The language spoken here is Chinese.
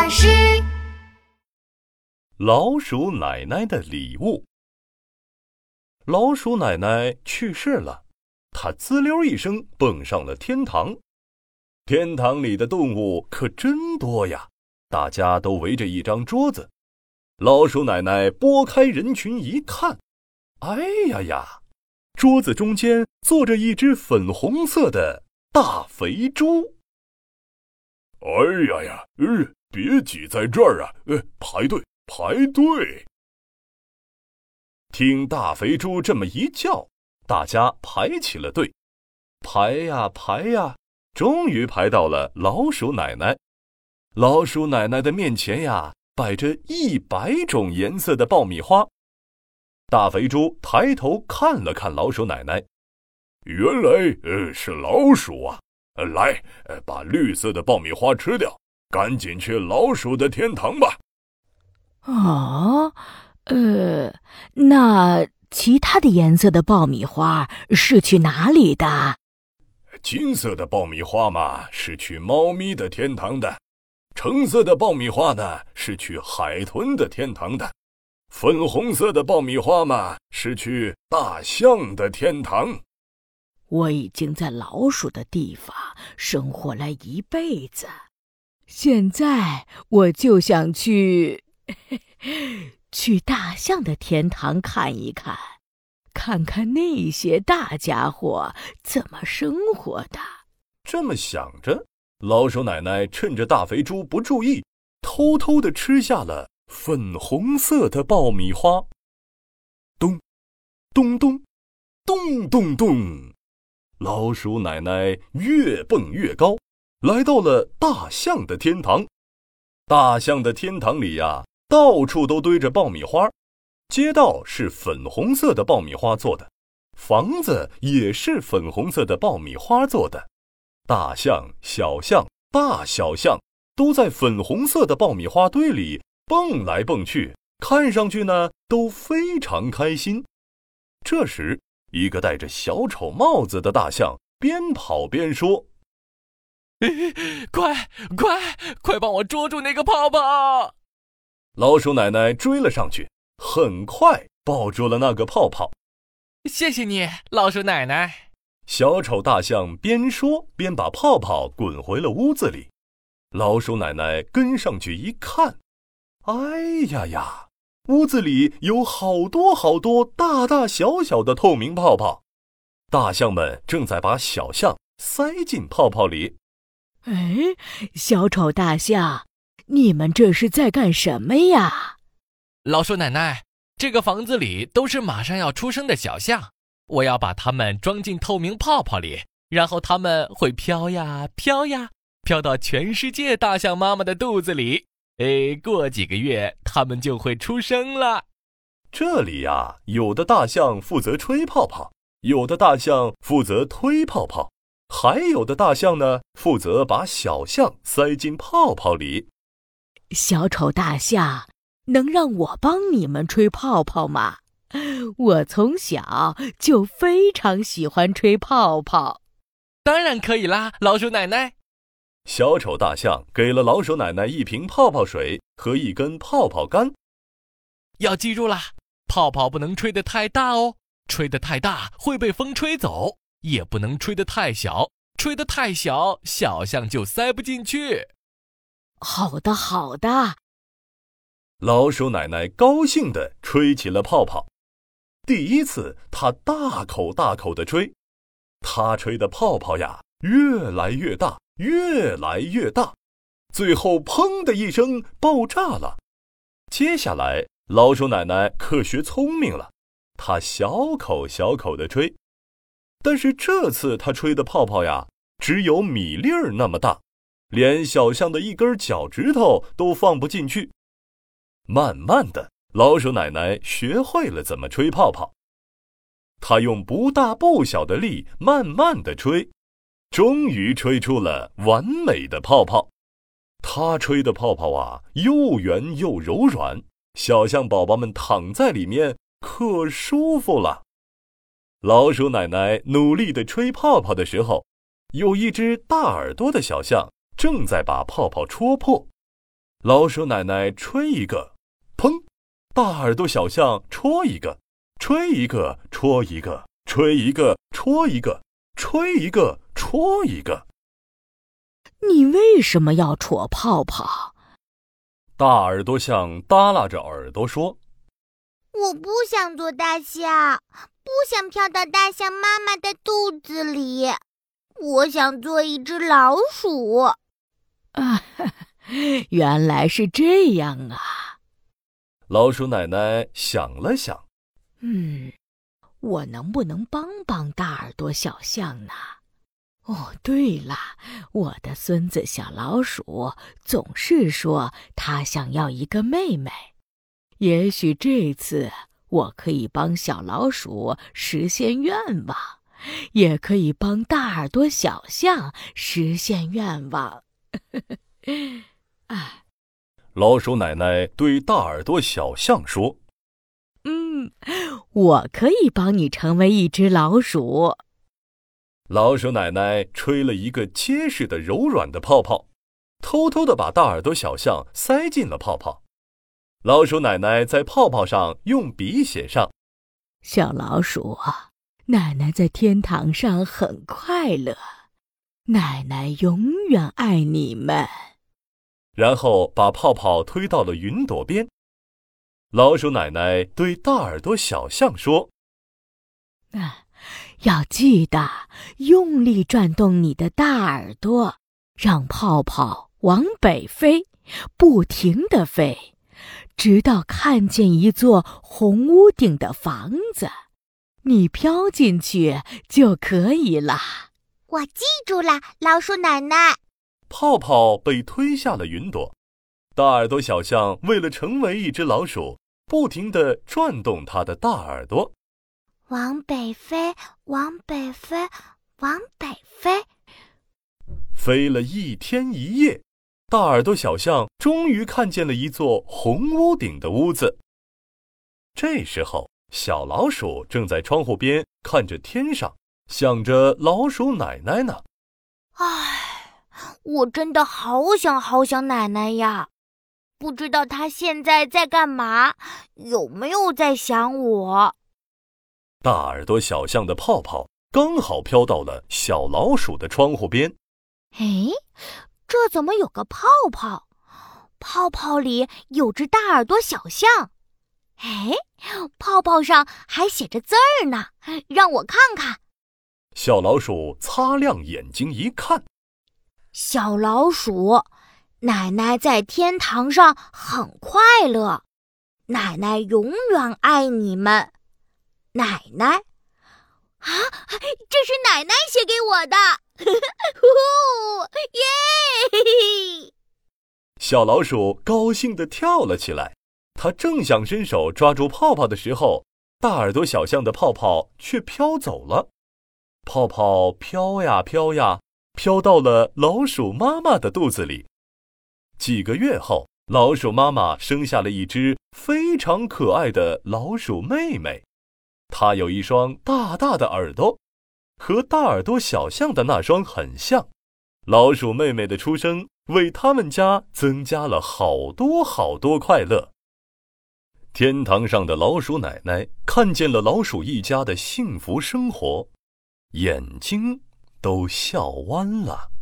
老师，老鼠奶奶的礼物。老鼠奶奶去世了，她滋溜一声蹦上了天堂。天堂里的动物可真多呀，大家都围着一张桌子。老鼠奶奶拨开人群一看，哎呀呀，桌子中间坐着一只粉红色的大肥猪。哎呀呀，别挤在这儿啊，排队排队。听大肥猪这么一叫，大家排起了队。排呀排呀，终于排到了老鼠奶奶。老鼠奶奶的面前呀，摆着100种颜色的爆米花。大肥猪抬头看了看老鼠奶奶，原来是老鼠啊，来，把绿色的爆米花吃掉，赶紧去老鼠的天堂吧。哦，那其他的颜色的爆米花是去哪里的？金色的爆米花嘛，是去猫咪的天堂的；橙色的爆米花呢，是去海豚的天堂的；粉红色的爆米花嘛，是去大象的天堂。我已经在老鼠的地方生活了一辈子，现在我就想去大象的天堂看一看，看看那些大家伙怎么生活的。这么想着，老鼠奶奶趁着大肥猪不注意，偷偷地吃下了粉红色的爆米花。咚咚咚咚咚咚，老鼠奶奶越蹦越高，来到了大象的天堂。大象的天堂里呀，到处都堆着爆米花，街道是粉红色的爆米花做的，房子也是粉红色的爆米花做的，大象、小象、大小象都在粉红色的爆米花堆里蹦来蹦去，看上去呢都非常开心。这时，一个戴着小丑帽子的大象边跑边说，快帮我捉住那个泡泡。老鼠奶奶追了上去，很快抱住了那个泡泡。谢谢你，老鼠奶奶。小丑大象边说边把泡泡滚回了屋子里。老鼠奶奶跟上去一看，哎呀呀，屋子里有好多好多大大小小的透明泡泡，大象们正在把小象塞进泡泡里。哎，小丑大象，你们这是在干什么呀？老鼠奶奶，这个房子里都是马上要出生的小象，我要把它们装进透明泡泡里，然后它们会飘呀飘呀，飘到全世界大象妈妈的肚子里。过几个月它们就会出生了。这里呀，有的大象负责吹泡泡，有的大象负责推泡泡，还有的大象呢负责把小象塞进泡泡里。小丑大象，能让我帮你们吹泡泡吗？我从小就非常喜欢吹泡泡。当然可以啦，老鼠奶奶。小丑大象给了老鼠奶奶一瓶泡泡水和一根泡泡杆。要记住啦，泡泡不能吹得太大哦，吹得太大会被风吹走，也不能吹得太小，吹得太小，小象就塞不进去。好的好的。老鼠奶奶高兴地吹起了泡泡。第一次她大口大口地吹，她吹的泡泡呀，越来越大越来越大，最后砰的一声爆炸了。接下来，老鼠奶奶可学聪明了，她小口小口地吹，但是这次她吹的泡泡呀，只有米粒儿那么大，连小象的一根脚趾头都放不进去。慢慢的，老鼠奶奶学会了怎么吹泡泡，她用不大不小的力慢慢地吹，终于吹出了完美的泡泡。他吹的泡泡啊，又圆又柔软，小象宝宝们躺在里面可舒服了。老鼠奶奶努力地吹泡泡的时候，有一只大耳朵的小象正在把泡泡戳破。老鼠奶奶吹一个，砰！大耳朵小象戳一个，吹一个，戳一个，吹一个，戳一个，吹一个，戳一个。你为什么要戳泡泡？大耳朵象耷拉着耳朵说：“我不想做大象，不想跳到大象妈妈的肚子里，我想做一只老鼠。”啊，原来是这样啊！老鼠奶奶想了想，我能不能帮帮大耳朵小象呢？哦，对了，我的孙子小老鼠总是说他想要一个妹妹，也许这次我可以帮小老鼠实现愿望，也可以帮大耳朵小象实现愿望。哎，老鼠奶奶对大耳朵小象说：“我可以帮你成为一只老鼠。”老鼠奶奶吹了一个结实的柔软的泡泡，偷偷地把大耳朵小象塞进了泡泡。老鼠奶奶在泡泡上用笔写上：“小老鼠，奶奶在天堂上很快乐，奶奶永远爱你们。”然后把泡泡推到了云朵边。老鼠奶奶对大耳朵小象说：“要记得用力转动你的大耳朵，让泡泡往北飞，不停地飞，直到看见一座红屋顶的房子，你飘进去就可以了。”我记住了，老鼠奶奶。泡泡被推下了云朵，大耳朵小象为了成为一只老鼠，不停地转动它的大耳朵。往北飞，往北飞，往北飞，飞了一天一夜，大耳朵小象终于看见了一座红屋顶的屋子。这时候，小老鼠正在窗户边看着天上，想着老鼠奶奶呢。唉，我真的好想好想奶奶呀！不知道她现在在干嘛，有没有在想我？大耳朵小象的泡泡刚好飘到了小老鼠的窗户边。诶，这怎么有个泡泡？泡泡里有只大耳朵小象。诶，泡泡上还写着字儿呢，让我看看。小老鼠擦亮眼睛一看。小老鼠，奶奶在天堂上很快乐，奶奶永远爱你们。奶奶啊，这是奶奶写给我的。耶！小老鼠高兴地跳了起来，它正想伸手抓住泡泡的时候，大耳朵小象的泡泡却飘走了。泡泡飘呀飘呀，飘到了老鼠妈妈的肚子里。几个月后，老鼠妈妈生下了一只非常可爱的老鼠妹妹。它有一双大大的耳朵，和大耳朵小象的那双很像。老鼠妹妹的出生为他们家增加了好多好多快乐。天堂上的老鼠奶奶看见了老鼠一家的幸福生活，眼睛都笑弯了。